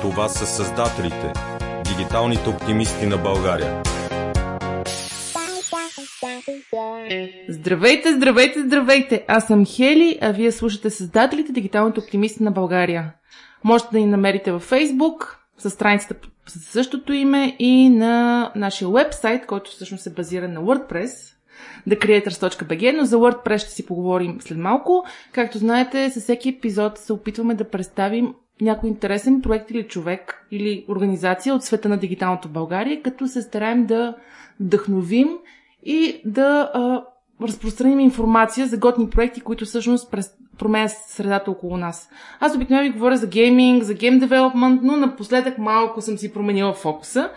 Това са създателите, дигиталните оптимисти на България. Здравейте, здравейте, здравейте! Аз съм Хели, а вие слушате Създателите, дигиталните оптимисти на България. Можете да ни намерите във Facebook, със страницата със същото име и на нашия уебсайт, който всъщност е базиран на WordPress, TheCreators.bg, но за WordPress ще си поговорим след малко. Както знаете, със всеки епизод се опитваме да представим някой интересен проект или човек или организация от света на дигиталното България, като се стараем да вдъхновим и да разпространим информация за готни проекти, които всъщност променят средата около нас. Аз обикновено ви говоря за гейминг, за гейм девелопмент, но напоследък малко съм си променила фокуса.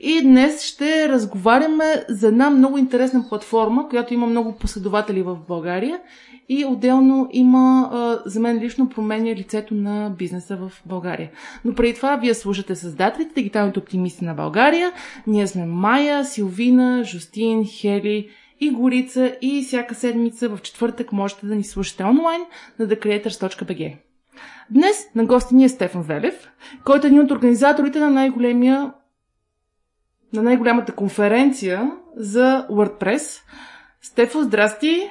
И днес ще разговаряме за една много интересна платформа, която има много последователи в България и отделно има, за мен лично, променя лицето на бизнеса в България. Но преди това вие слушате Създателите, дигиталните оптимисти на България. Ние сме Майя, Силвина, Жустин, Хели и Горица и всяка седмица в четвъртък можете да ни слушате онлайн на TheCreators.bg. Днес на гости ни е Стефан Велев, който е един от организаторите на най-голямата конференция за WordPress. Стефо, здрасти!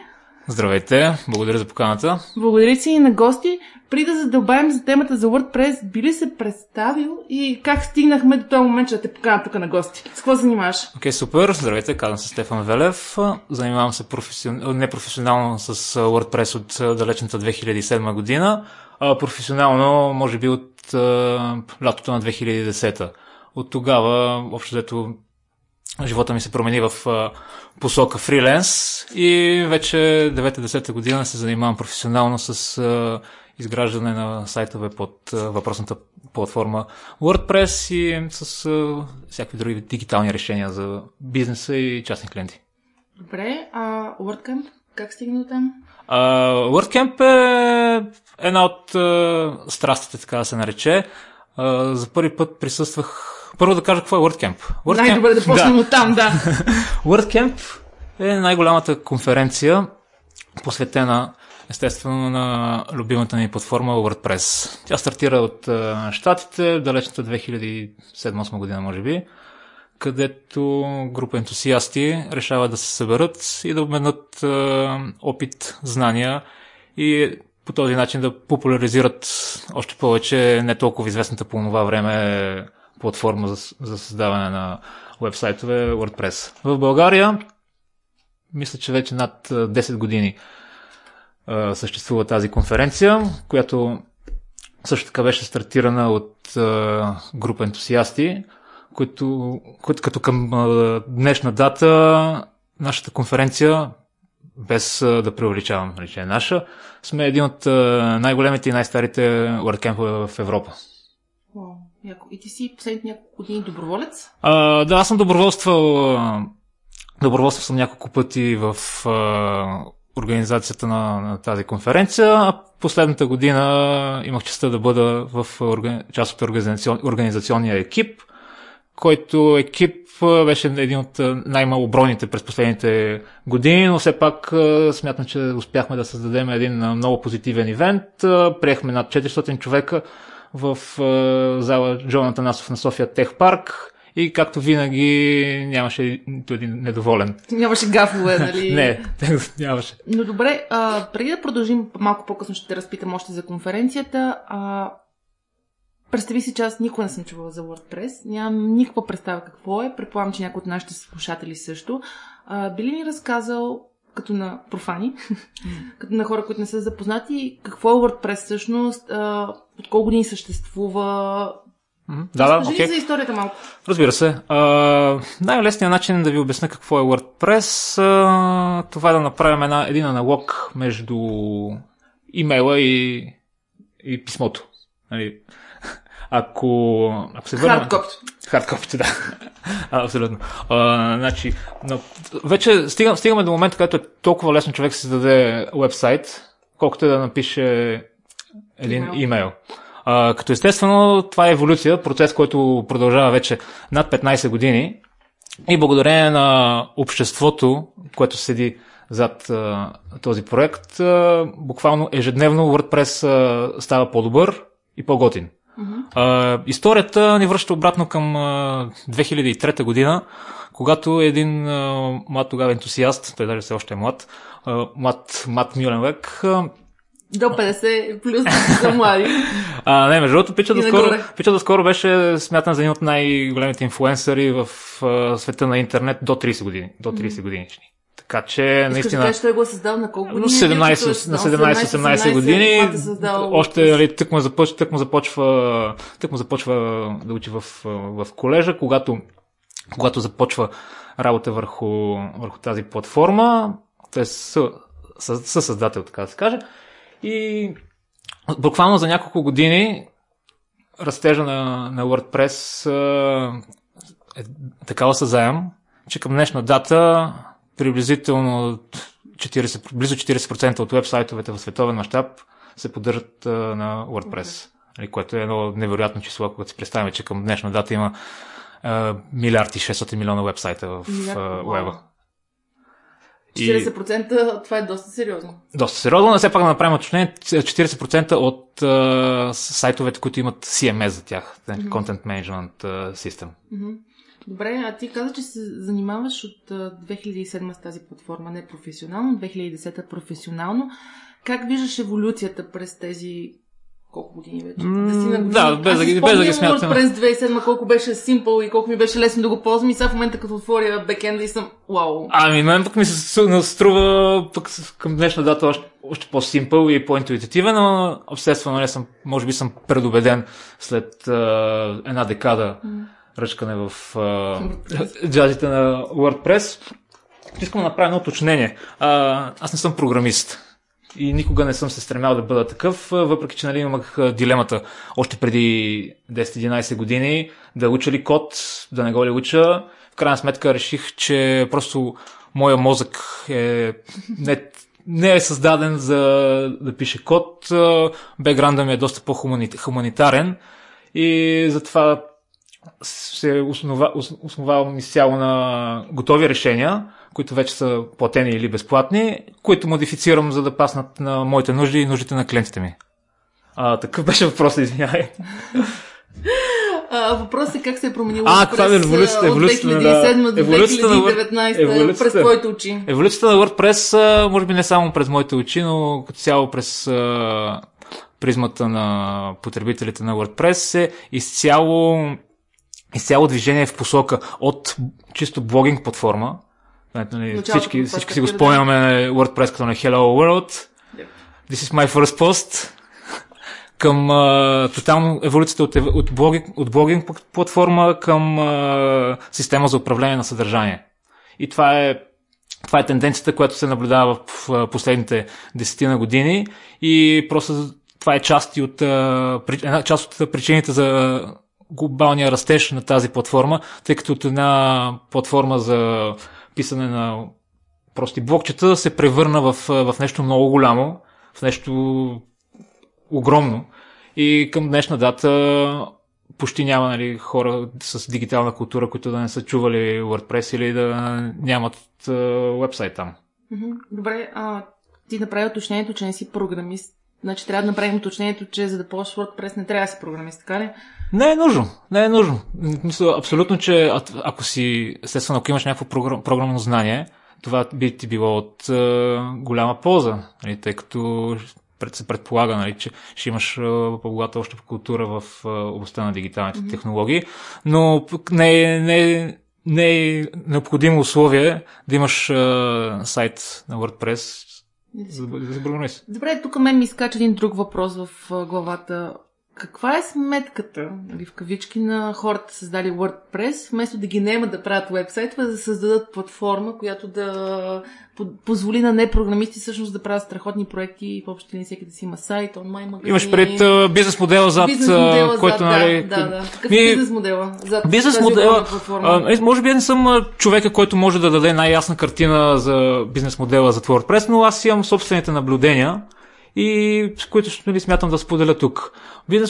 Здравейте! Благодаря за поканата. Благодаря си и на гости. При да задълбаем за темата за WordPress, би ли се представил и как стигнахме до този момент, че да те покана тук на гости? С какво занимаваш? Окей, супер! Здравейте! Казвам се Стефан Велев. Занимавам се непрофесионално с WordPress от далечната 2007 година. Професионално, може би, от лятото на 2010-та. От тогава, общо взето, живота ми се промени в посока фриленс и вече 9-10 година се занимавам професионално с изграждане на сайтове под въпросната платформа WordPress и с всякакви други дигитални решения за бизнеса и частни клиенти. Добре, а WordCamp? Как стигна там? WordCamp е една от страстите, така да се нарече. За първи път присъствах. Първо да кажа какво е WordCamp. Най-добре да почнем от там, да. WordCamp е най-голямата конференция, посветена естествено на любимата ни платформа WordPress. Тя стартира от Щатите, далечната 2007-2008 година, може би, където група ентусиасти решава да се съберат и да обменят опит, знания и по този начин да популяризират още повече не толкова известната по това време платформа за създаване на уебсайтове WordPress. В България, мисля, че вече над 10 години съществува тази конференция, която също така беше стартирана от група ентусиасти, които като към днешна дата нашата конференция, без да преувеличавам, че е наша, сме един от най-големите и най-старите WordCamp-ове в Европа. И ти си последните няколко години доброволец? Да, аз съм доброволствал съм няколко пъти в организацията на тази конференция, а последната година имах честта да бъда в част от организационния екип, който екип беше един от най-малобройните през последните години, но все пак смятам, че успяхме да създадем един много позитивен ивент. Приехме над 400 човека в зала Джона Танасов на Sofia Techpark и както винаги нямаше нито един недоволен. Нямаше гафове, нали? Не, нямаше. Но добре, преди да продължим, малко по-късно ще те разпитам още за конференцията. Представи си, че аз никога не съм чувала за WordPress. Нямам никаква представа какво е. Предполагам, че някой от нашите слушатели също. Би ли ни разказал, като на профани, като на хора, които не са запознати, какво е WordPress всъщност, от колко години съществува? Разкажи за историята малко. Разбира се. Най-лесният начин да ви обясня какво е WordPress, това е да направим един аналог между имейла и писмото. Нали? Ако се върна... Хардкопито, да. Абсолютно. Значи, но вече стигаме до момента, където е толкова лесно човек да се създаде уебсайт, колкото е да напише един имейл. Като естествено, това е еволюция, процес, който продължава вече над 15 години и благодарение на обществото, което седи зад този проект, буквално ежедневно WordPress става по-добър и по-готин. Историята ни връща обратно към 2003 година, когато един млад тогава ентусиаст, той даже все още е млад, Мат Мюленвек, до 50 плюс за млади. Не, между другото, Пича доскоро беше смятан за един от най-големите инфлуенсъри в света на интернет до 30 години. До 30 годинични. Така че, наистина... Искаш да кажеш, той го е създал на колко години? На 17-18 години. Още тък му започва да учи в колежа, когато започва работа върху тази платформа. Той е създател, така да се каже. И буквално за няколко години растежа на WordPress е такава съзаем, че към днешна дата приблизително близо 40% от уебсайтовете в световен мащаб се поддържат на WordPress, което е едно невероятно число, когато си представим, че към днешна дата има 1 600 000 000 уебсайта в уеба. 40% това е доста сериозно. Доста сериозно, но все пак да направим уточнение, 40% от сайтовете, които имат CMS за тях, Content Management System. Добре, а ти каза, че се занимаваш от 2007 с тази платформа, не професионално, 2010 професионално. Как виждаш еволюцията през тези колко години вече? Без да ги смятам. През 2007 колко беше Simple и колко ми беше лесно да го ползвам и сега в момента като отворя бекенда и съм вау. Мен пък ми се наструва пък към днешна дата още по-Simple и по-интуитативен, но обследствено не съм, може би съм предубеден след една декада ръчкане в джазите на WordPress. Искам да направя едно уточнение. Аз не съм програмист и никога не съм се стремял да бъда такъв, въпреки че имах дилемата още преди 10-11 години да уча ли код, да не го ли уча. В крайна сметка реших, че просто моя мозък не е създаден за да пише код. Бекграундът ми е доста по-хуманитарен и затова се основавам изцяло на готови решения, които вече са платени или безплатни, които модифицирам, за да паснат на моите нужди и нуждите на клиентите ми. Такъв беше въпросът, извинявай. Въпросът е как се е променило през от 2007 до 2019 през твоите очи. Еволюцията на WordPress, може би не само през моите очи, но като цяло през призмата на потребителите на WordPress е изцяло движение в посока от чисто блогинг платформа. Всички си го спомняме WordPress като на Hello World, This is my first post, към тотално еволюцията от блогинг платформа към система за управление на съдържание. И това е тенденцията, която се наблюдава в последните 10 години и просто това е част от причините за глобалния растеж на тази платформа, тъй като от една платформа за писане на прости блокчета се превърна в нещо много голямо, в нещо огромно. И към днешна дата почти няма хора с дигитална култура, които да не са чували WordPress или да нямат уебсайт там. Добре, ти направи уточнението, че не си програмист. Значи трябва да направим уточнението, че за да ползваш WordPress не трябва да си програмист, така ли? Не е нужно. Мисля, абсолютно, че ако си, естествено, ако имаш някакво програмно знание, това би ти било от голяма полза, нали, тъй като се предполага, нали, че ще имаш по-богата още култура в областта на дигиталните технологии, но не е необходимо условие да имаш сайт на WordPress. Добре, тук мен ми изкача един друг въпрос в главата. Каква е сметката, в кавички, на хората създали WordPress, вместо да ги наемат да правят уебсайтове, да създадат платформа, която да позволи на непрограмисти всъщност да правят страхотни проекти и въобще не всеки да си има сайт, онлайн магазин. Имаш пред бизнес модела зад който нали. Да. Какъв е бизнес модела зад тази огромна платформа? Може би не съм човека, който може да даде най-ясна картина за бизнес модела за WordPress, но аз имам собствените наблюдения, и с които ще смятам да споделя тук. Те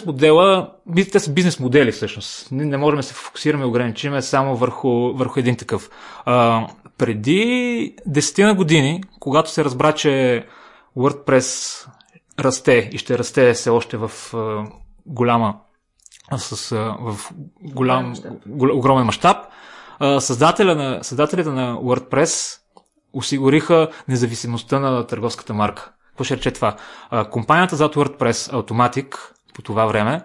са бизнес модели всъщност. Не можем да се фокусираме и ограничиме само върху един такъв. Преди 10 години, когато се разбра, че WordPress расте и ще расте все още в голяма в огромен мащаб. Създателите на WordPress осигуриха независимостта на търговската марка. Какво ще рече това? Компанията зад WordPress, Automattic, по това време,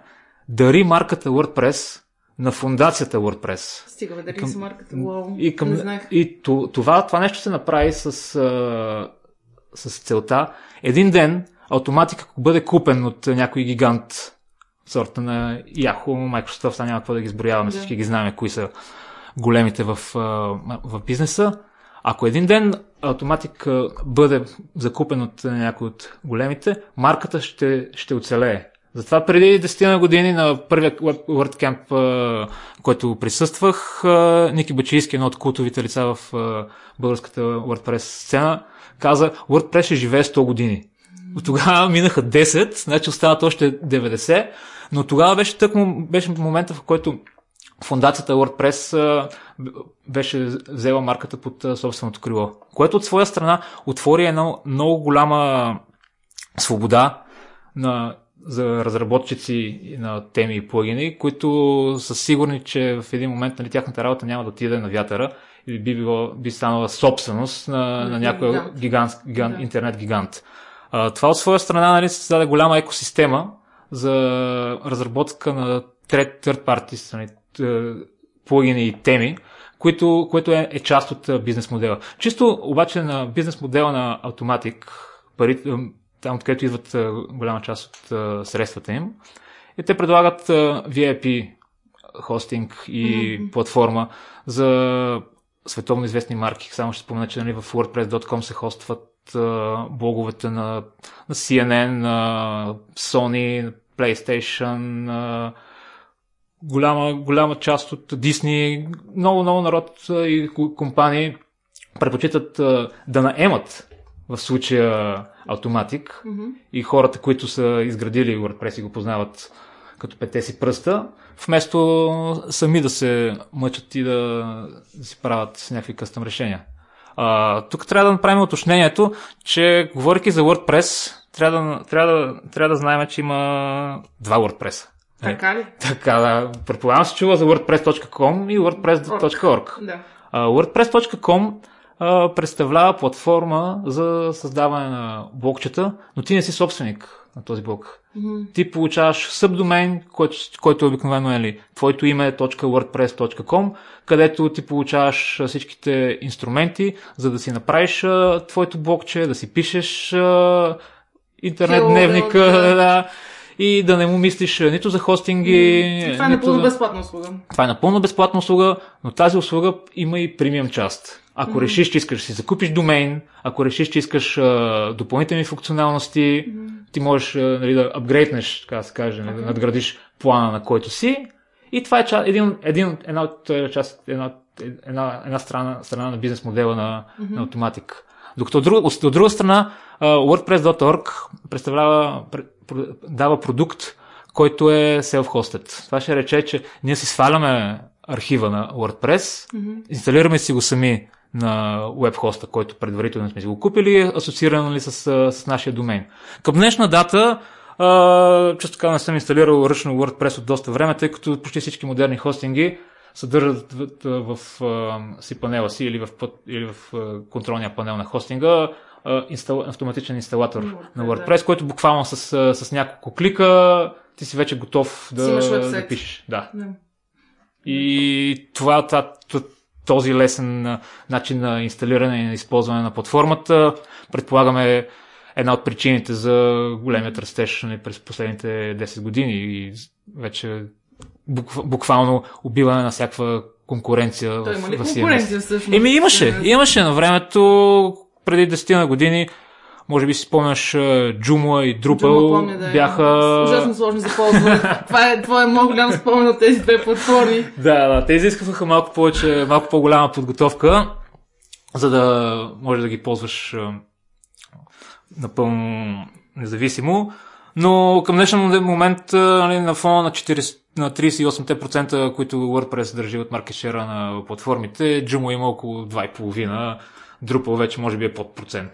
дари марката WordPress на фундацията WordPress. Стига, бе, дари си марката. Wow. И това нещо се направи с целта. Един ден Automattic, ако бъде купен от някой гигант сорта на Yahoo, Microsoft, няма какво да ги изброяваме, всички ги знаем кои са големите в бизнеса. Ако един ден Automattic бъде закупен от някой от големите, марката ще оцелее. Затова преди 10 години на първия WordCamp, който присъствах, Ники Бачийски, едно от култовите лица в българската WordPress сцена, каза: WordPress ще живее 100 години. От тогава минаха 10, значи остават още 90, но тогава беше момента, в който фондацията WordPress беше взела марката под собственото крило, което от своя страна отвори една много голяма свобода за разработчици на теми и плагини, които са сигурни, че в един момент тяхната работа няма да отиде на вятъра или би станала собственост на някой интернет-гигант. Това от своя страна създаде голяма екосистема за разработка на third party плагини и теми, което е част от бизнес модела. Чисто обаче на бизнес модела на Automattic, там откъдето идват голяма част от средствата им, и те предлагат VIP хостинг и платформа за световно известни марки. Само ще спомена, че в WordPress.com се хостват блоговете на CNN, на Sony, на PlayStation, на голяма част от Disney. Много народ и компании предпочитат да наемат в случая Automattic и хората, които са изградили WordPress и го познават като пете си пръста, вместо сами да се мъчат и да си правят някакви къстъм решения. Тук трябва да направим уточнението, че говорейки за WordPress, трябва да знаем, че има два WordPress. Така ли? Така, да. Предполагам се чува за WordPress.com и WordPress.org. Да. WordPress.com представлява платформа за създаване на блокчета, но ти не си собственик на този блок. Ти получаваш субдомен, който обикновено е твоето име .wordpress.com, където ти получаваш всичките инструменти, за да си направиш твоето блокче, да си пишеш интернет дневника, и да не му мислиш нито за хостинги. Това е напълно безплатна услуга. Това е напълно безплатна услуга, но тази услуга има и премиум част. Ако решиш, че искаш да си закупиш домейн, ако решиш, че искаш допълнителни функционалности, ти можеш да апгрейднеш, така да се каже, да надградиш плана, на който си. И това е една страна на бизнес модела на Automattic. Докато от друга страна, WordPress.org дава продукт, който е self-hosted. Това ще рече, че ние си сваляме архива на WordPress, инсталираме си го сами на веб-хоста, който предварително сме си го купили, асоциирано ли с нашия домен. Към днешна дата, често така не съм инсталирал ръчно WordPress от доста време, тъй като почти всички модерни хостинги съдържат в панела си или в контролния панел на хостинга автоматичен инсталатор на WordPress, който буквално с няколко клика ти си вече готов да пишеш. Да. И този лесен начин на инсталиране и на използване на платформата, предполагаме, една от причините за големият растеж през последните 10 години и вече буквално убиване на всякаква конкуренция. Той има ли конкуренция всъщност? Имаше на времето, преди 10 години, може би си спомняш, Joomla и Drupal бяха... Ужасно сложни за ползване. Това е много голям спомен от тези две платформи. Да, те изискваха малко по-голяма подготовка, за да може да ги ползваш напълно независимо. Но към днешния момент на фона на 38%, които WordPress държи от маркетшера на платформите, Joomla има около 2,5%. Drupal вече може би е под 1%.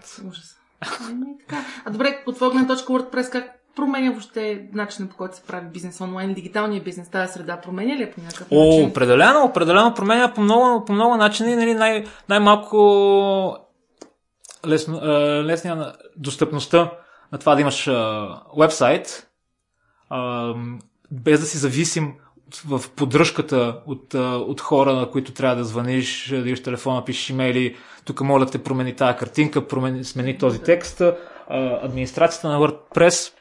Добре, от твоя гледна точка WordPress как променя въобще начинът, по който се прави бизнес онлайн, дигиталния бизнес, тази среда променя ли по някакъв начин? О, определено променя по много начини, нали, най-малко лесния достъпността на това да имаш уебсайт, без да си зависим в поддръжката от хора, на които трябва да звъниш, да имаш телефона, пишеш имейли, тук моля да те промени тази картинка, смени този текст. Администрацията на WordPress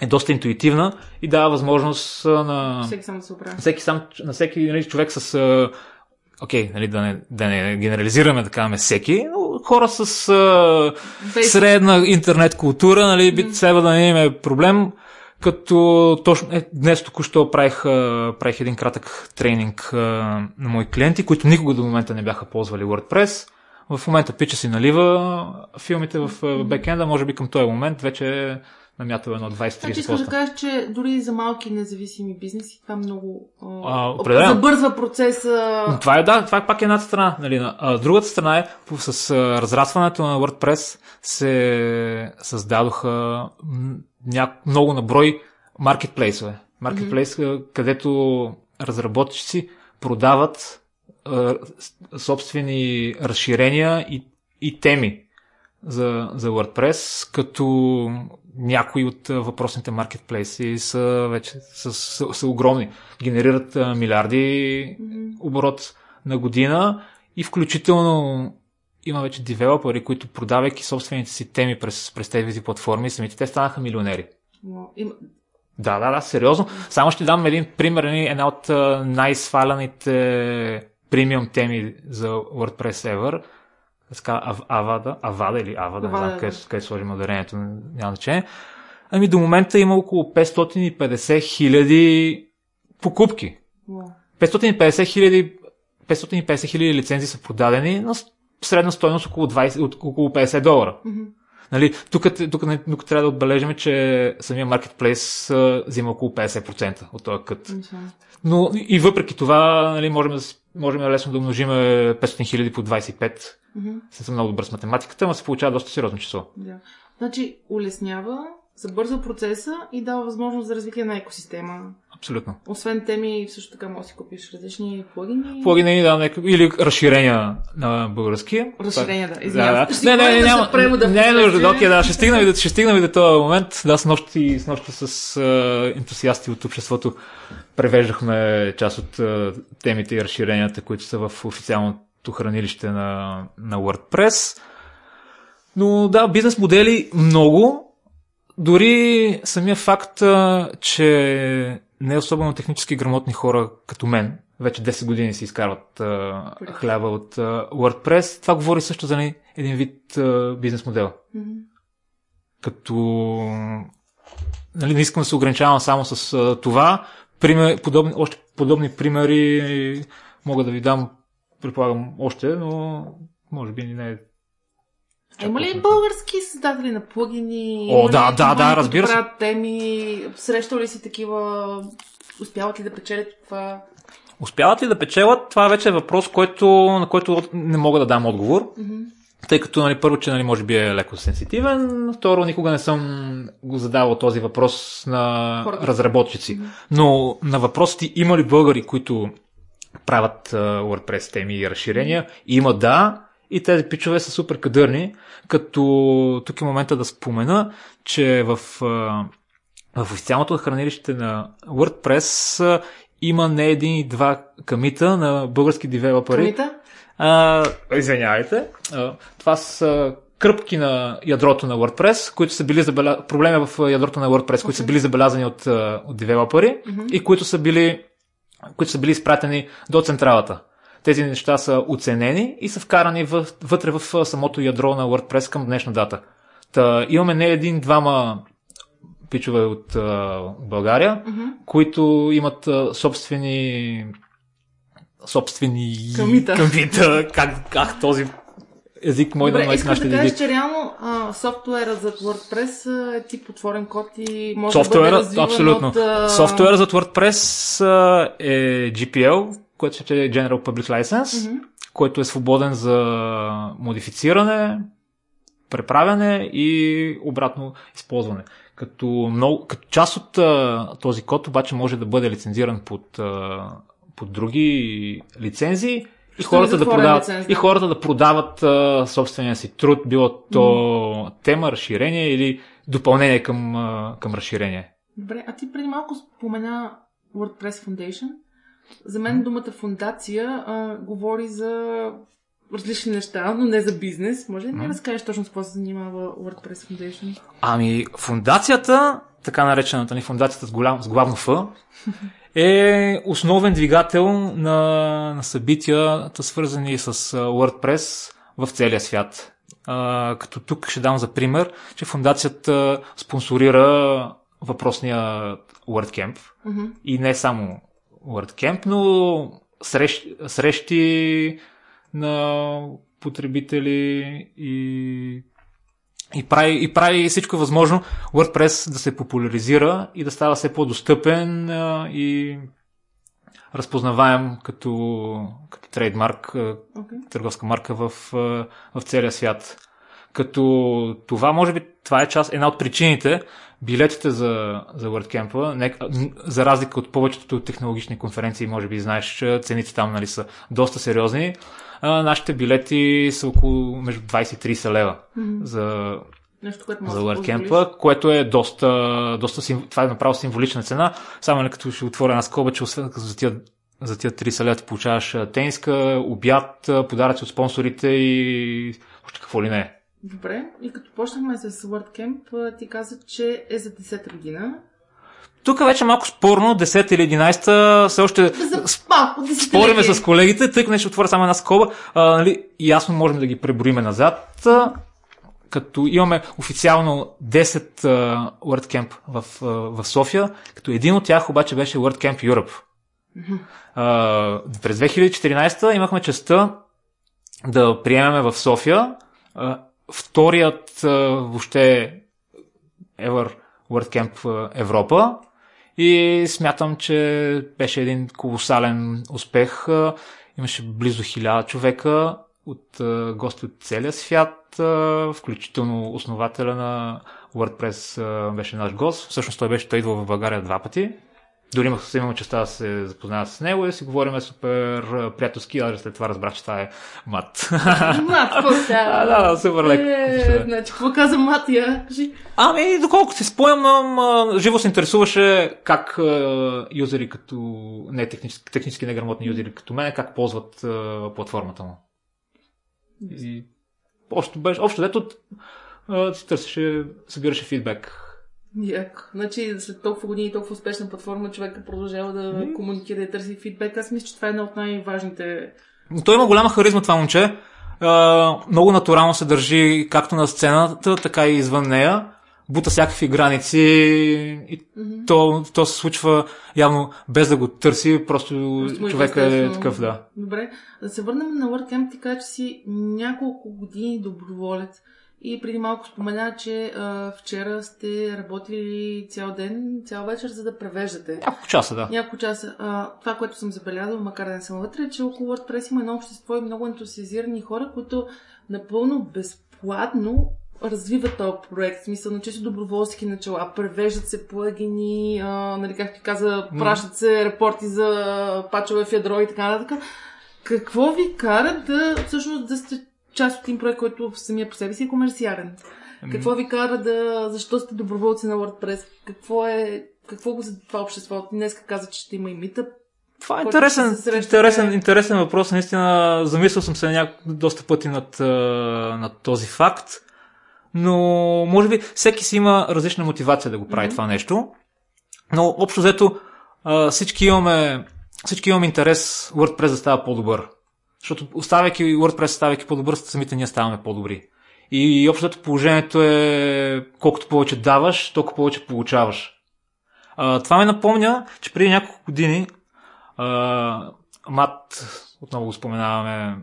е доста интуитивна и дава възможност на всеки човек с... Окей, нали, да не генерализираме, да кажем всеки, но хора с средна интернет култура, нали, би следва да не имаме проблем, като точно днес току-що правих един кратък тренинг на мои клиенти, които никога до момента не бяха ползвали WordPress. В момента пича си налива филмите в бекенда, може би към този момент вече е намятал едно 20-30%. Значи искаш да кажеш, че дори за малки независими бизнеси това много забързва процеса. Но това е пак едната страна. Нали. Другата страна е, с разрастването на WordPress се създадоха много наброй маркетплейсове. Маркетплейс, където разработчици продават собствени разширения и теми за WordPress, като някои от въпросните маркетплейси са вече са огромни. Генерират милиарди оборот на година и включително има вече девелопери, които продавайки собствените си теми през тези платформи, самите те станаха милионери. Да, сериозно. Само ще дам един пример, една от най-сваляните премиум теми за WordPress ever. Avada, не знам къде сложим ударението, няма значение. Ами до момента има около 550 000 покупки. 550 000 лицензии са продадени на средна стойност около $50. Нали, тук трябва да отбележим, че самия маркетплейс взима около 50% от този кът. Но и въпреки това, нали, можем лесно да умножим 500 000 по 25. Съм много добър с математиката, но се получава доста сериозно число. Да. Значи, улеснява, забързва процеса и дава възможност за развитие на екосистема. Абсолютно. Освен теми, също така може да си купиш различни плагини. Плагини, да, или разширения на български. Разширения, да. Не, ще стигнем и до този момент. Да, с нощи с ентусиасти от обществото превеждахме част от темите и разширенията, които са в официалното хранилище на WordPress. Но да, бизнес модели много. Дори самия факт, че не особено технически грамотни хора като мен, вече 10 години си изкарват хляба от WordPress, това говори също за един вид бизнес модел. Като не искам да се ограничавам само с това. Още подобни примери мога да ви дам, предполагам, още, но може би не е. Има ли български създатели на плагини? О, да, разбира се. Теми, срещал ли си такива? Успяват ли да печелят това? Успяват ли да печелят? Това вече е въпрос, на който не мога да дам отговор. Тъй като, нали, първо, че, нали, може би е леко сенситивен. Второ, никога не съм го задавал този въпрос на разработчици. Но на въпросите има ли българи, които правят WordPress теми и разширения? Има, да. И тези пичове са супер кадърни, като тук е момента да спомена, че в официалното хранилище на WordPress има не един и два камита на български девелопери. Камита? Извинявайте. Това са кръпки на ядрото на WordPress, които са били проблеми в ядрото на WordPress, които са били забелязани от девелопери и които са били изпратени до централата. Тези неща са оценени и са вкарани вътре в самото ядро на WordPress към днешна дата. Та, имаме не един-двама пичове от България, които имат собствени камита. Как този език мой да майка нашите деди. Искам да кажа, че реално софтуера за WordPress е тип отворен код и може да бъде развиван абсолютно. Софтуера за WordPress е GPL, което ще е General Public License, който е свободен за модифициране, преправяне и обратно използване. Като част от този код обаче може да бъде лицензиран под други лицензии и хората да продават собствения си труд, било то тема, разширение или допълнение към разширение. Добре, а ти преди малко спомена WordPress Foundation. За мен думата фундация говори за различни неща, но не за бизнес. Може ли да ми разкажеш точно с какво се занимава WordPress Foundation? Ами, фундацията, така наречената ни фундацията с главно Ф, е основен двигател на събитията, свързани с WordPress в целия свят. Като тук ще дам за пример, че фундацията спонсорира въпросния WordCamp. И не само WordCamp, но срещи на потребители и прави всичко възможно WordPress да се популяризира и да става все по-достъпен и разпознаваем като трейдмарк, търговска марка в целия свят. Като това, може би, това е една от причините билетите за WordCamp-а, за разлика от повечето технологични конференции, може би знаеш, цените там, нали, са доста сериозни. Нашите билети са около между 20 и 30 лева за WordCamp-а, което е доста това е направо символична цена. Само като ще отворя една скоба, че освен като за тия 30 лева получаваш тениска, обяд, подаръци от спонсорите и още какво ли не е. Добре, и като почнахме с WordCamp, ти каза, че е за 10-та година. Тук вече малко спорно, 10-та или 11-та, все още спориме с колегите, тъй като не ще отворя само една скоба, нали, ясно можем да ги преброиме назад, като имаме официално 10 WordCamp в София, като един от тях обаче беше WordCamp Europe. През 2014 имахме честта да приемеме в София вторият въобще ever WordCamp Европа и смятам, че беше един колосален успех. Имаше близо 1000 човека от гости от целия свят, включително основателя на WordPress беше наш гост. Всъщност той идвал в България 2 пъти. Дори имам честа да се запозная с него и си говорим супер приятелски, даже след това разбрах, че това е Мат. Мат, какво става? Да, супер лек. Значи, какво каза Мат, я? Ами, доколко се спомням, живо се интересуваше как юзери като технически неграмотни юзери като мен, как ползват платформата му. И общо дето си търсеше, събираше фидбек. Як. Значи след толкова години и толкова успешна платформа човека продължава да комуникира и търси фидбек. Аз мисля, че това е една от най-важните. Той има голяма харизма, това момче. Много натурално се държи както на сцената, така и извън нея. Бута всякакви граници и то се случва явно без да го търси, просто човек е такъв, да. Добре. Да се върнем на WordCamp, ти кажа, че си няколко години доброволец. И преди малко спомена, че вчера сте работили цял ден, цял вечер, за да превеждате. Няколко часа. Това, което съм забелязала, макар да не съм вътре, е, че около WordPress има едно общество и много ентусиазирани хора, които напълно безплатно развиват този проект. В смисъл, на чисто доброволски начала. Превеждат се плагини, нали, както ти каза, пращат се репорти за пачове в ядро и така нататък. Какво ви кара да сте част от един проект, който самия по себе си е комерциален? Какво ви кара защо сте доброволци на WordPress? Какво го за това общество? Днеска каза, че ще има и митъп. Това е интересен въпрос. Наистина, замислил съм се доста пъти над този факт, но може би всеки си има различна мотивация да го прави това нещо. Но общо взето всички имаме интерес WordPress да става по-добър. Защото WordPress ставайки по-добър, самите ние ставаме по-добри. И общото положението е колкото повече даваш, толкова повече получаваш. Това ме напомня, че преди няколко години Мат, отново го споменаваме,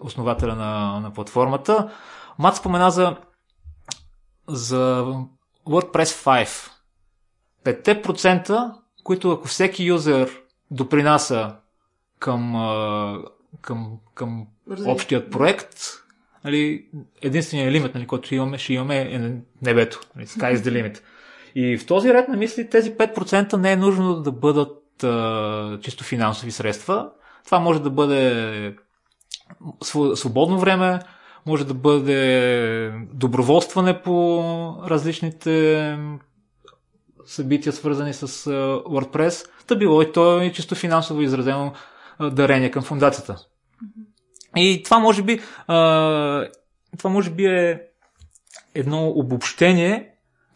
основателя на платформата, Мат спомена за WordPress 5. 5%, които ако всеки юзер допринася към общият проект, нали, единственият лимит, нали, който ще имаме е небето. Нали, sky is the limit. И в този ред на мисли тези 5% не е нужно да бъдат чисто финансови средства. Това може да бъде свободно време, може да бъде доброволстване по различните събития, свързани с WordPress. Та било и то е чисто финансово изразено дарение към фондацията. И това може би, е едно обобщение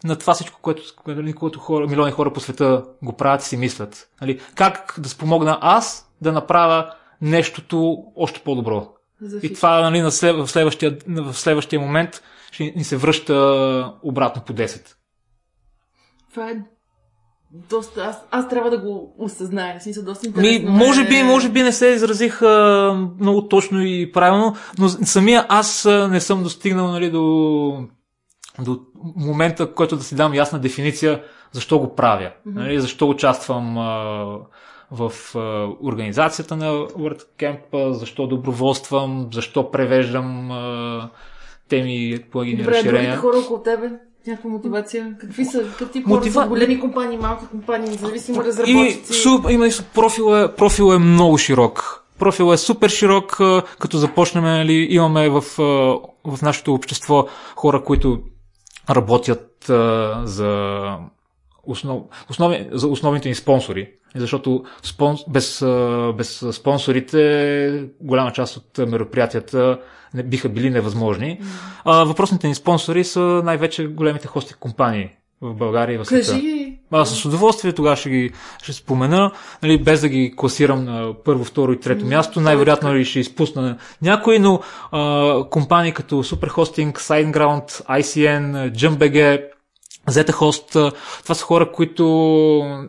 на това всичко, което милиони хора по света го правят и си мислят. Нали, как да спомогна аз да направя нещото още по-добро. И това нали, в следващия момент ще ни се връща обратно по 10. Това е доста... Аз трябва да го осъзная. В смисъл, доста интересно. Може би не се изразих много точно и правилно, но самия аз не съм достигнал нали, до момента, в който да си дам ясна дефиниция защо го правя. Нали, защо участвам в организацията на WordCamp, защо доброволствам, защо превеждам теми, плагини, разширения. Добре, другите хора около тебе. Някаква мотивация? Какви са? Какви тип хора са? Големи компании, малки компании, независимо разработчици? Профилът е много широк. Профилът е супер широк, като започнем, нали, имаме в нашето общество хора, които работят за основните ни спонсори. Защото без спонсорите голяма част от мероприятията не биха били невъзможни. Въпросните ни спонсори са най-вече големите хостинг компании в България и в света. Кажи! Аз с удоволствие тогава ще спомена, нали, без да ги класирам на първо, второ и трето място. Най-вероятно ли ще изпусна някой, но компании като Superhosting, SiteGround, ICN, JumpBG, ZHost, това са хора, които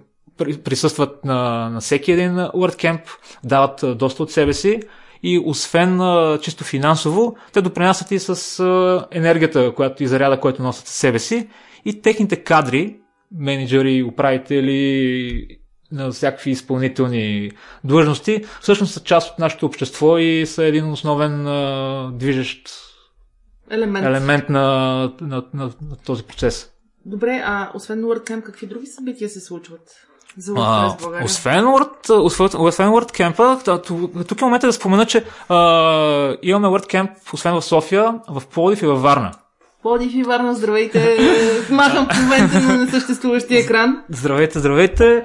присъстват на всеки един WordCamp, дават доста от себе си и освен чисто финансово, те допринасят и с енергията, която и заряда, който носят със себе си и техните кадри, менеджери, управители на всякакви изпълнителни длъжности, всъщност са част от нашето общество и са един основен движещ елемент на този процес. Добре, а освен WordCamp, какви други събития се случват за WordPress в България? Освен WordCamp, тук е момента да спомена, че имаме WordCamp, освен в София, в Пловдив и във Варна. Пловдив и Варна, здравейте! Махам в момента на несъществуващия екран. Здравейте!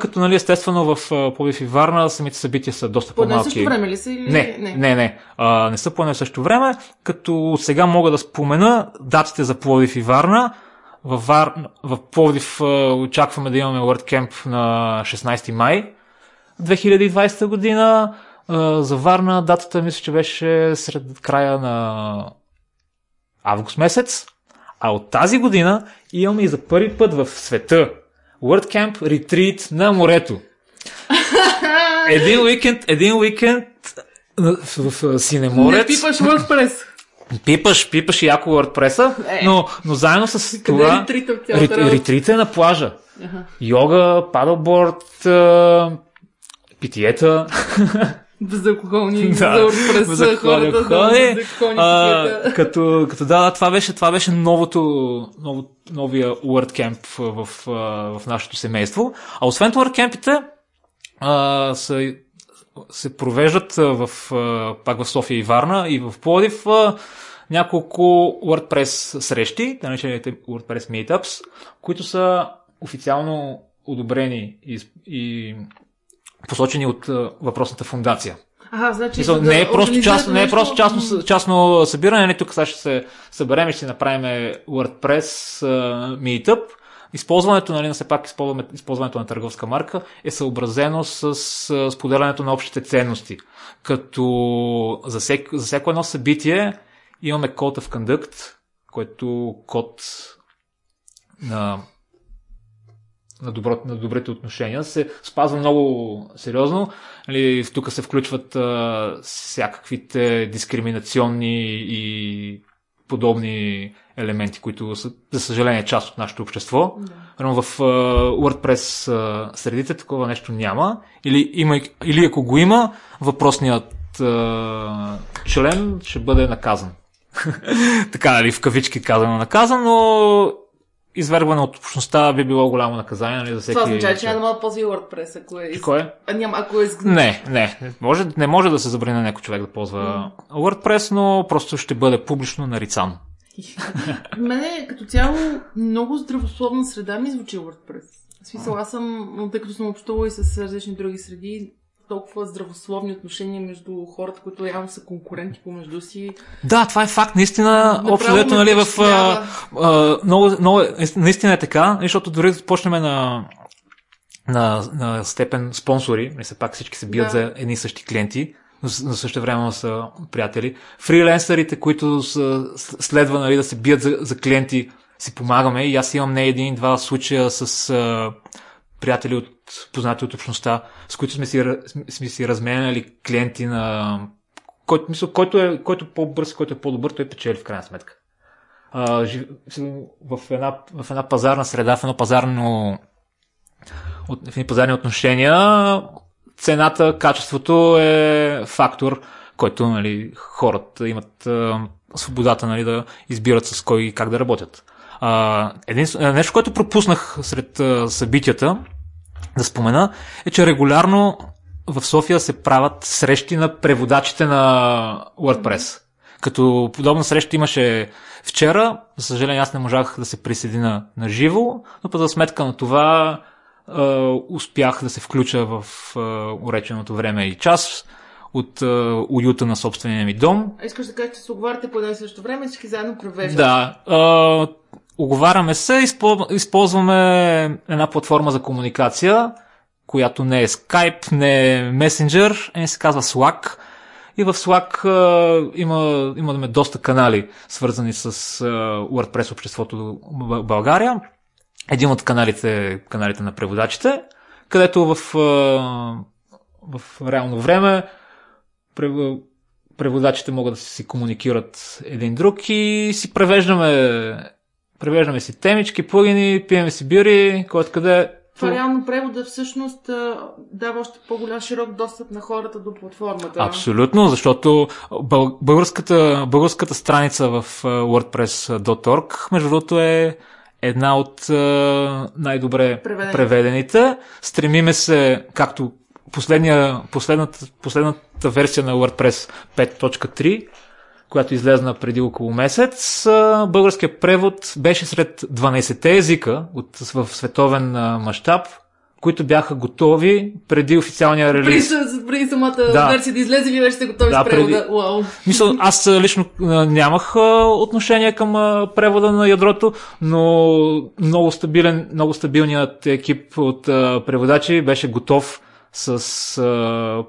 Като, нали, естествено в Пловдив и Варна самите събития са доста по-малки. По-днес също време ли са? Или... Не. Не са по-днес също време, като сега мога да спомена датите за Пловдив и Варна. В Пловдив очакваме да имаме WordCamp на 16 май 2020 година. За Варна датата мисля, че беше сред края на август месец. А от тази година имаме и за първи път в света WordCamp Retreat на морето. Един уикенд в Синеморец. Не пипаш WordPress. Пипаш и яко WordPress-а, но заедно с това ретрита е на плажа. Ага. Йога, падълборд, питиета. Безалкохолни за WordPress-а, хората. Това беше новия WordCamp в нашето семейство. А освен WordCamp-ите се провеждат пак в София и Варна и в Пловдив няколко WordPress срещи, наречените WordPress meetups, които са официално одобрени и посочени от въпросната фундация. Значи, не е просто частно събиране, не тук сега ще се съберем и ще направим WordPress meetup. Използването, нали, все пак използването на търговска марка е съобразено с споделянето на общите ценности. Като за всяко едно събитие имаме Code of Conduct, който код на добрите отношения се спазва много сериозно. Нали, тук се включват всякаквите дискриминационни и подобни елементи, които са, за съжаление, част от нашето общество. Но в WordPress средите такова нещо няма. Или ако го има, въпросният член ще бъде наказан. Така, нали, в кавички казано наказан, но извергване от общността би било голямо наказание, нали, за всеки. Това означава, че няма да мога да ползва и WordPress, ако е. Не. Не може да се забрани на някой човек да ползва WordPress, но просто ще бъде публично нарицан. Мене като цяло много здравословна среда ми звучи WordPress. В смисъл, аз съм, тъй като съм общувала и с различни други среди, толкова здравословни отношения между хората, които явно са конкуренти помежду си. Да, това е факт. Наистина, общо, нали, в... много, наистина е така, защото дори да почнем на степен спонсори, все пак всички се бият за едни същи клиенти, на същевременно са приятели. Фрилансърите, които са следва, нали, да се бият за клиенти, си помагаме, и аз имам не един-два случая с приятели от познати от общността, с които сме си разменяли клиенти на... Който е по-бърз, който е по-добър, той печели в крайна сметка. В една пазарна среда, в едни пазарни отношения, цената, качеството е фактор, който, нали, хората имат свободата, нали, да избират с кой и как да работят. Нещо, което пропуснах сред събитията да спомена, е, че регулярно в София се правят срещи на преводачите на WordPress. Като подобна среща имаше вчера. За съжаление, аз не можах да се присъединя на живо, но пък за сметка на това успях да се включа в уреченото време и час от уюта на собствения ми дом. Искаш да кажеш, че се оговаряте по едно и също време, всички заедно превеждат? Да. Оговаряме се, използваме една платформа за комуникация, която не е Skype, не е Messenger, се казва Slack. И в Slack имаме доста канали, свързани с WordPress обществото в България. Един от каналите е каналите на преводачите, където в реално време преводачите могат да си комуникират един друг и си превеждаме си темички, плъгини, пиеме си бири, който къде... Това реално превода всъщност дава още по-голям широк достъп на хората до платформата. Абсолютно, защото българската страница в wordpress.org, между другото, е една от най-добре преведените. Стремиме се, както последната версия на WordPress 5.3, която излезна преди около месец, българският превод беше сред 12-те езика в световен мащаб, които бяха готови преди официалния релиз. Преди самата версия да излезе, вие вече сте готови с превода. Wow. Мисля, аз лично нямах отношение към превода на ядрото, но много стабилният екип от преводачи беше готов с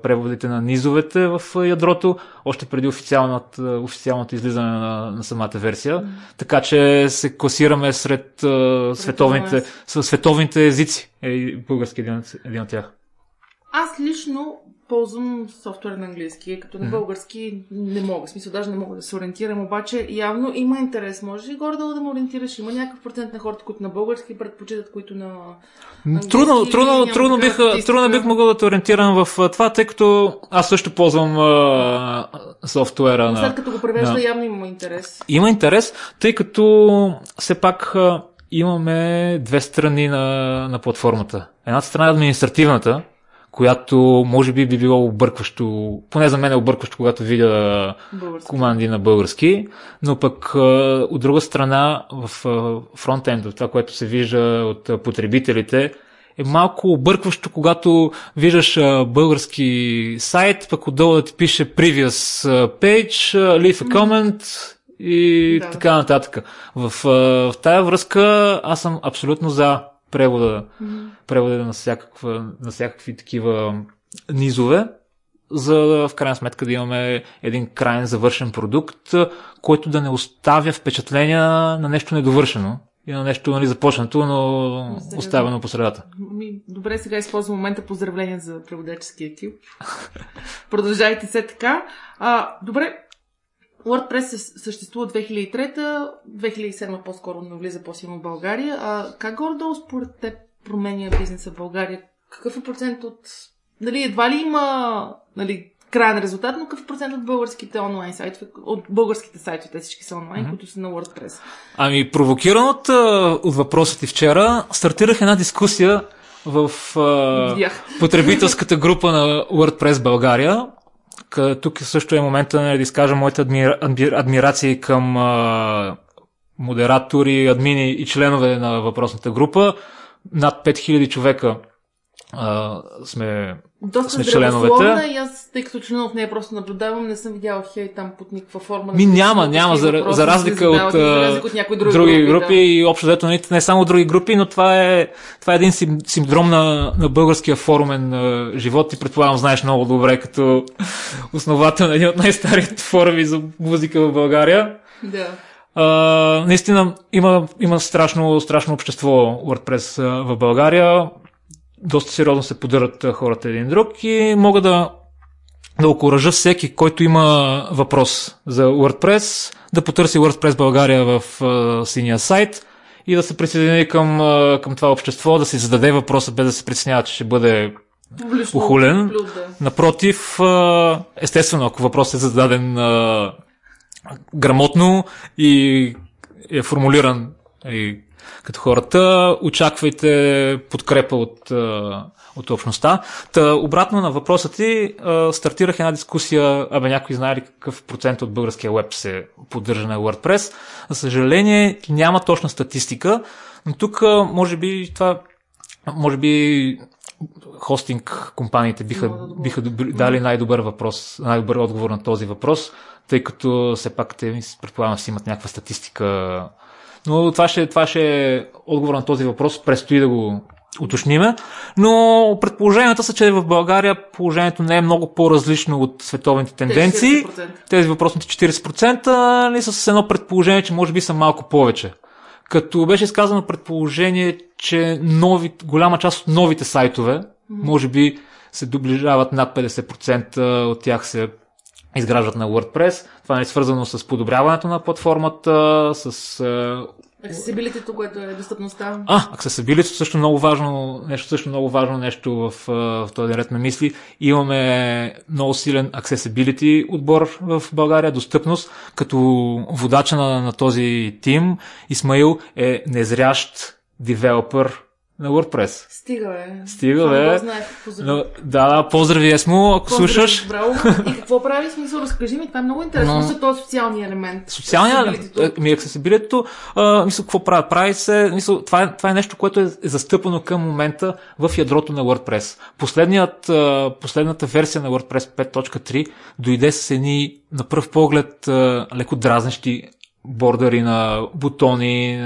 преводите на низовете в ядрото, още преди официалното излизане на самата версия. Така че се класираме сред световните езици. Български един от тях. Аз лично ползвам софтуер на английски, като на български не мога. В смисъл, даже не мога да се ориентирам, обаче явно има интерес. Може ли горе-долу да ме ориентираш? Има някакъв процент на хората, които на български предпочитат, които на английски? Трудно бих могъл да те ориентирам в това, тъй като аз също ползвам софтуера на... След като го превежда, явно има интерес. Има интерес, тъй като все пак имаме две страни на платформата. Едната страна е административната, която може би било объркващо, поне за мен е объркващо, когато видя команди на български, но пък от друга страна в фронтенда, това, което се вижда от потребителите, е малко объркващо, когато виждаш български сайт, пък отдолу да ти пише previous page, leave a comment и така нататък. В тая връзка аз съм абсолютно за превода на всякакви такива низове, за в крайна сметка да имаме един крайен завършен продукт, който да не оставя впечатления на нещо недовършено и на нещо, нали, започнато, но оставено по средата. Добре, сега използвам момента. Поздравления за преводаческия екип. Продължайте се така. Добре, WordPress съществува 2003-та, 2007-та по-скоро навлиза по-силно в България. Как горе-долу според теб променя бизнеса в България? Какъв е процент от... Нали, едва ли има, нали, крайен резултат, но какъв процент от българските онлайн сайтове, от българските сайтове, те всички са онлайн, които са на WordPress. Ами, провокиран от въпроса ти вчера, стартирах една дискусия в потребителската група на WordPress България. Тук също е момента да изкажа моите адмирации към модератори, админи и членове на въпросната група. Над 5000 човека сме доста здравословна и аз, тъй като членов не е просто наблюдавам, не съм видял хей там под никаква форма. Няма, за разлика от някои други групи и общо дето не само други групи, но това е един синдром на българския форумен живот и предполагам знаеш много добре като основател на един от най-старите форуми за музика в България. Да. Наистина има страшно общество WordPress в България. Доста сериозно се поддържат хората един друг и мога да окуража всеки, който има въпрос за WordPress, да потърси WordPress България в синия сайт и да се присъедини към това общество, да си зададе въпроса без да се притеснява, че ще бъде ухулен. Напротив, естествено, ако въпросът е зададен грамотно и е формулиран и като хората, очаквайте подкрепа от общността. Та, обратно на въпроса ти, стартирах една дискусия, някой знае ли какъв процент от българския веб се поддържа на WordPress. За съжаление, няма точна статистика, но тук може би хостинг компаниите биха дали най-добър отговор на този въпрос, тъй като все пак те, предполагам, си имат някаква статистика. Но това ще е отговор на този въпрос, предстои да го уточниме. Но предположенията са, че в България положението не е много по-различно от световните тенденции. 40%. Тези въпросните 40% не са с едно предположение, че може би са малко повече. Като беше изказано предположение, че голяма част от новите сайтове, може би се доближават над 50% от тях се изграждат на WordPress. Това е свързано с подобряването на платформата, с аксесибилитето, което е достъпността. Аксесибилитето също много важно нещо, в този ред на мисли. Имаме много силен аксесибилити отбор в България, достъпност, като водача на този тим, Исмаил, е незрящ девелопър на WordPress. Стига бе. Да, поздрави Есмо, ако слушаш. Браво. И какво прави, смисъл, разкажи ми, това е много интересно. За този социалния елемент. Аксесибилитето, какво правят? Прави се, това е нещо, което е застъпано към момента в ядрото на WordPress. Последната версия на WordPress 5.3 дойде с едни, на пръв поглед, леко дразнещи бордъри на бутони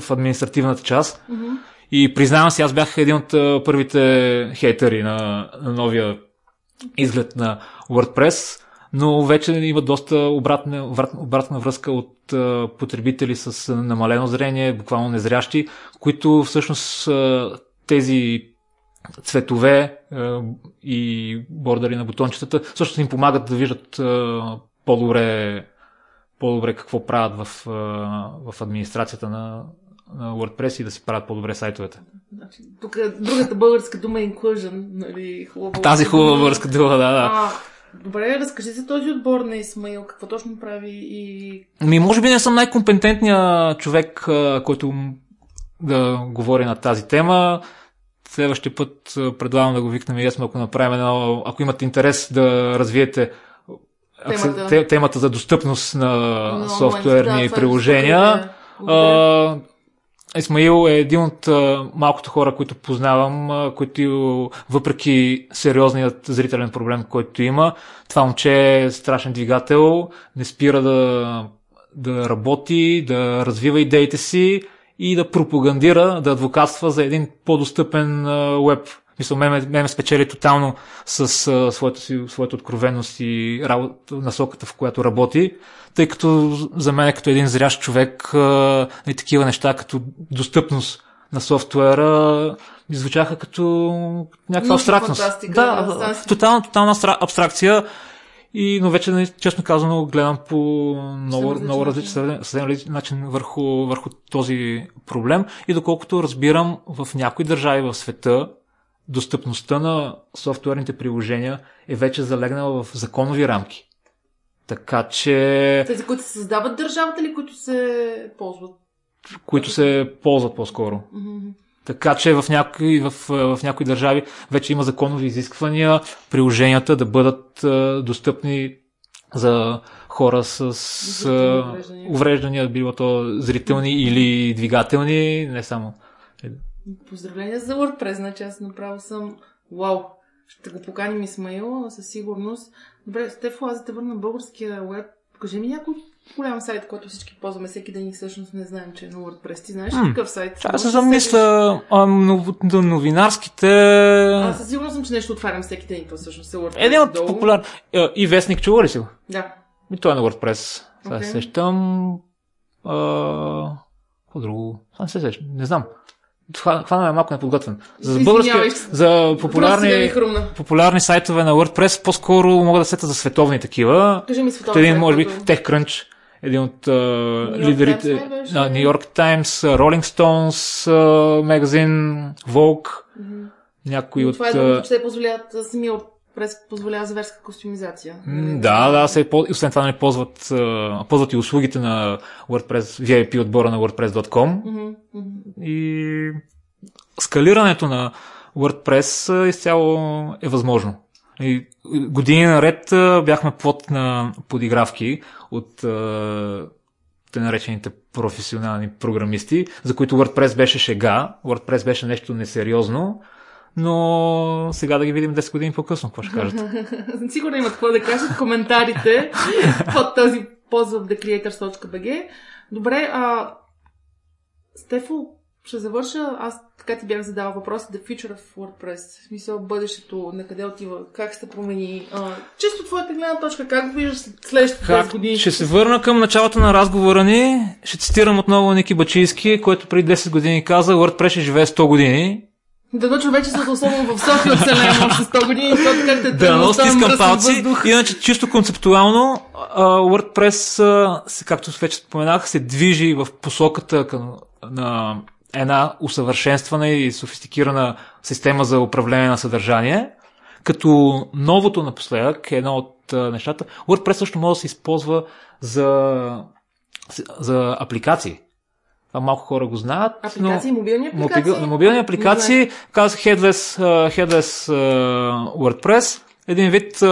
в административната част. Mm-hmm. И признавам си, аз бях един от първите хейтери на новия изглед на WordPress, но вече има доста обратна връзка от потребители с намалено зрение, буквално незрящи, които всъщност тези цветове и бордъри на бутончетата всъщност им помагат да виждат по-добре какво правят в администрацията на WordPress и да си правят по-добре сайтовете. Значи, тук другата българска дума е inclusion, нали? Тази хубава българска дума, да. Добре, разкажи за този отбор на Исмаил, какво точно прави и... Може би не съм най-компетентният човек, който да говори на тази тема. Следващия път предлагам да го викнем и Исмаил, ако направим ако имате интерес да развиете темата за достъпност на софтуерни приложения. Исмаил е един от малкото хора, които познавам, които въпреки сериозният зрителен проблем, който има, това момче е страшен двигател, не спира да работи, да развива идеите си и да пропагандира, да адвокатства за един по-достъпен уеб. Мисля, мен спечели тотално с своята откровеност и насоката, в която работи, тъй като за мен като един зрящ човек и такива неща като достъпност на софтуера ми звучаха като някаква абстрактност. Да, тотална абстракция, но вече, честно казано, гледам по много различен начин върху този проблем и доколкото разбирам в някои държави в света достъпността на софтуерните приложения е вече залегнала в законови рамки. Така че... Тези, които се създават държавата или които се ползват? Които се ползват по-скоро. Mm-hmm. Така че в някои държави вече има законови изисквания приложенията да бъдат достъпни за хора с увреждания, било то зрителни или двигателни, не само. Поздравления за WordPress, значи аз направо съм вау. Ще го поканим Исмаил, със сигурност. Добре, Стефо, аз да те върна на българския web. Покажи ми някой голям сайт, който всички ползваме всеки ден и всъщност не знаем, че е на WordPress. Ти знаеш какъв сайт? Аз се замисля новинарските... Аз със сигурност съм, че нещо отварям всеки ден и то всъщност е WordPress. Един от популярни... И Вестник, чува ли си го? Да. И той е на WordPress. Сега се сещам... Какво друго? Сега се сещам, не знам. Хванаме малко неподготвен. За популярни сайтове на WordPress по-скоро мога да сета за световни такива. Кажи ми световни. Един, може би, TechCrunch, един от лидерите на New York Times, Rolling Stones магазин, Vogue, някои от... Това е другото, че се позволяват самия WordPress позволява зверска костюмизация. Освен това не ползват и услугите на WordPress, VIP отбора на WordPress.com. И скалирането на WordPress изцяло е възможно. И години наред бяхме плод на подигравки от те наречените професионални програмисти, за които WordPress беше шега, WordPress беше нещо несериозно, но сега да ги видим 10 години по-късно, какво ще кажат? Сигурно имат какво да кажат в коментарите под този пост в TheCreators.bg. Добре, Стефо, ще завърша. Аз така ти бях задала въпроса да фичъра в WordPress. В смисъл, бъдещето, на къде отива, как се промени. Чисто твоята гледна точка, как го виждаш следващите 10 години? Ще се върна към началото на разговора ни. Ще цитирам отново Ники Бачийски, който преди 10 години каза, WordPress ще живее 100 години. Дано човечеството, особено в София, оцелеем още 100 години, защото как те дърно стискам палци. Иначе, чисто концептуално, WordPress, както вече споменах, се движи в посоката на една усъвършенствана и софистикирана система за управление на съдържание. Като новото напоследък е едно от нещата. WordPress също може да се използва за апликации. Малко хора го знаят. Апликации, мобилни апликации? Мобилни апликации, казах Headless WordPress. Един вид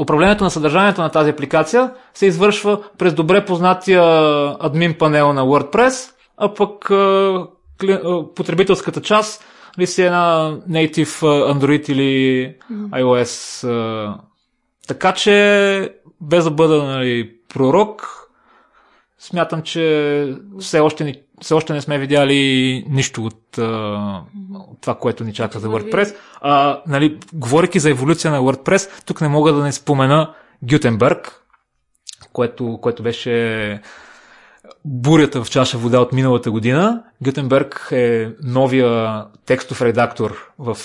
управлението на съдържанието на тази апликация се извършва през добре познатия админ панел на WordPress, а пък потребителската част ли си една native Android или iOS. Така че, без да бъда пророк, смятам, че все още не сме видяли нищо от това, което ни чака за WordPress. Говорейки за еволюция на WordPress, тук не мога да не спомена Gutenberg, което беше бурята в чаша вода от миналата година. Gutenberg е новия текстов редактор в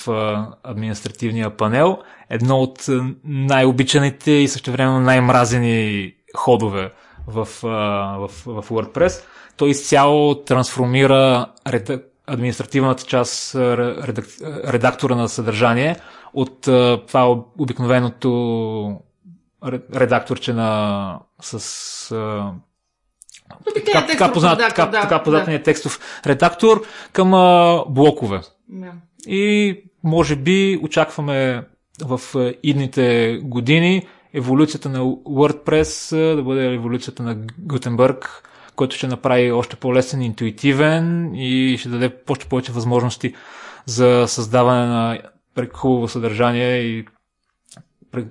административния панел. Едно от най-обичаните и същевременно най-мразени ходове в WordPress. Той изцяло трансформира административната част, редактора на съдържание от това обикновеното редакторче така познатния текстов редактор към блокове. Yeah. И може би очакваме в идните години еволюцията на WordPress да бъде еволюцията на Gutenberg, който ще направи още по-лесен, интуитивен и ще даде още повече възможности за създаване на хубаво съдържание и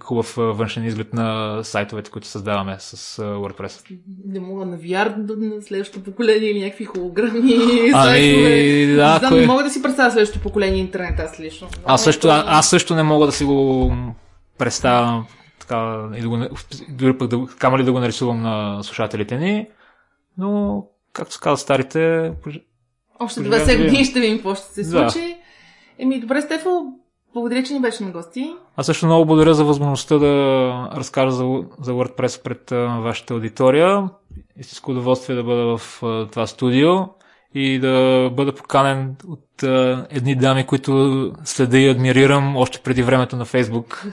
хубав външен изглед на сайтовете, които създаваме с WordPress. Не мога на VR на следващото поколение или някакви холограмни сайтове. Не мога да си представя следващото поколение интернет, аз лично. Аз също не мога да си го представя. Дори пък камър ли да го нарисувам на слушателите ни, но, както се казва, старите... Още 20 години ще видим какво ще се случи. Да. Добре, Стефо, благодаря, че ни беше на гости. Аз също много благодаря за възможността да разкажа за WordPress пред вашата аудитория. Истинско удоволствие да бъда в това студио и да бъда поканен от едни дами, които следя и адмирирам още преди времето на Фейсбук.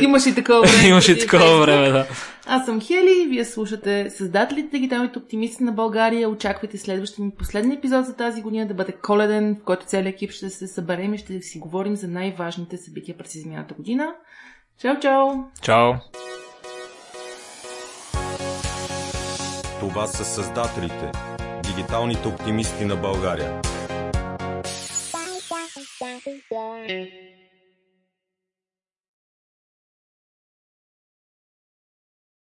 Имаш и такова време. Имаш и такова време, да. Аз съм Хели, вие слушате Създателите, дигиталните оптимисти на България. Очаквайте следващия ми последен епизод за тази година да бъде коледен, в който целият екип ще се съберем и ще си говорим за най-важните събития през изминалата година. Чао, чао! Чао! Това са Създателите, дигиталните оптимисти на България.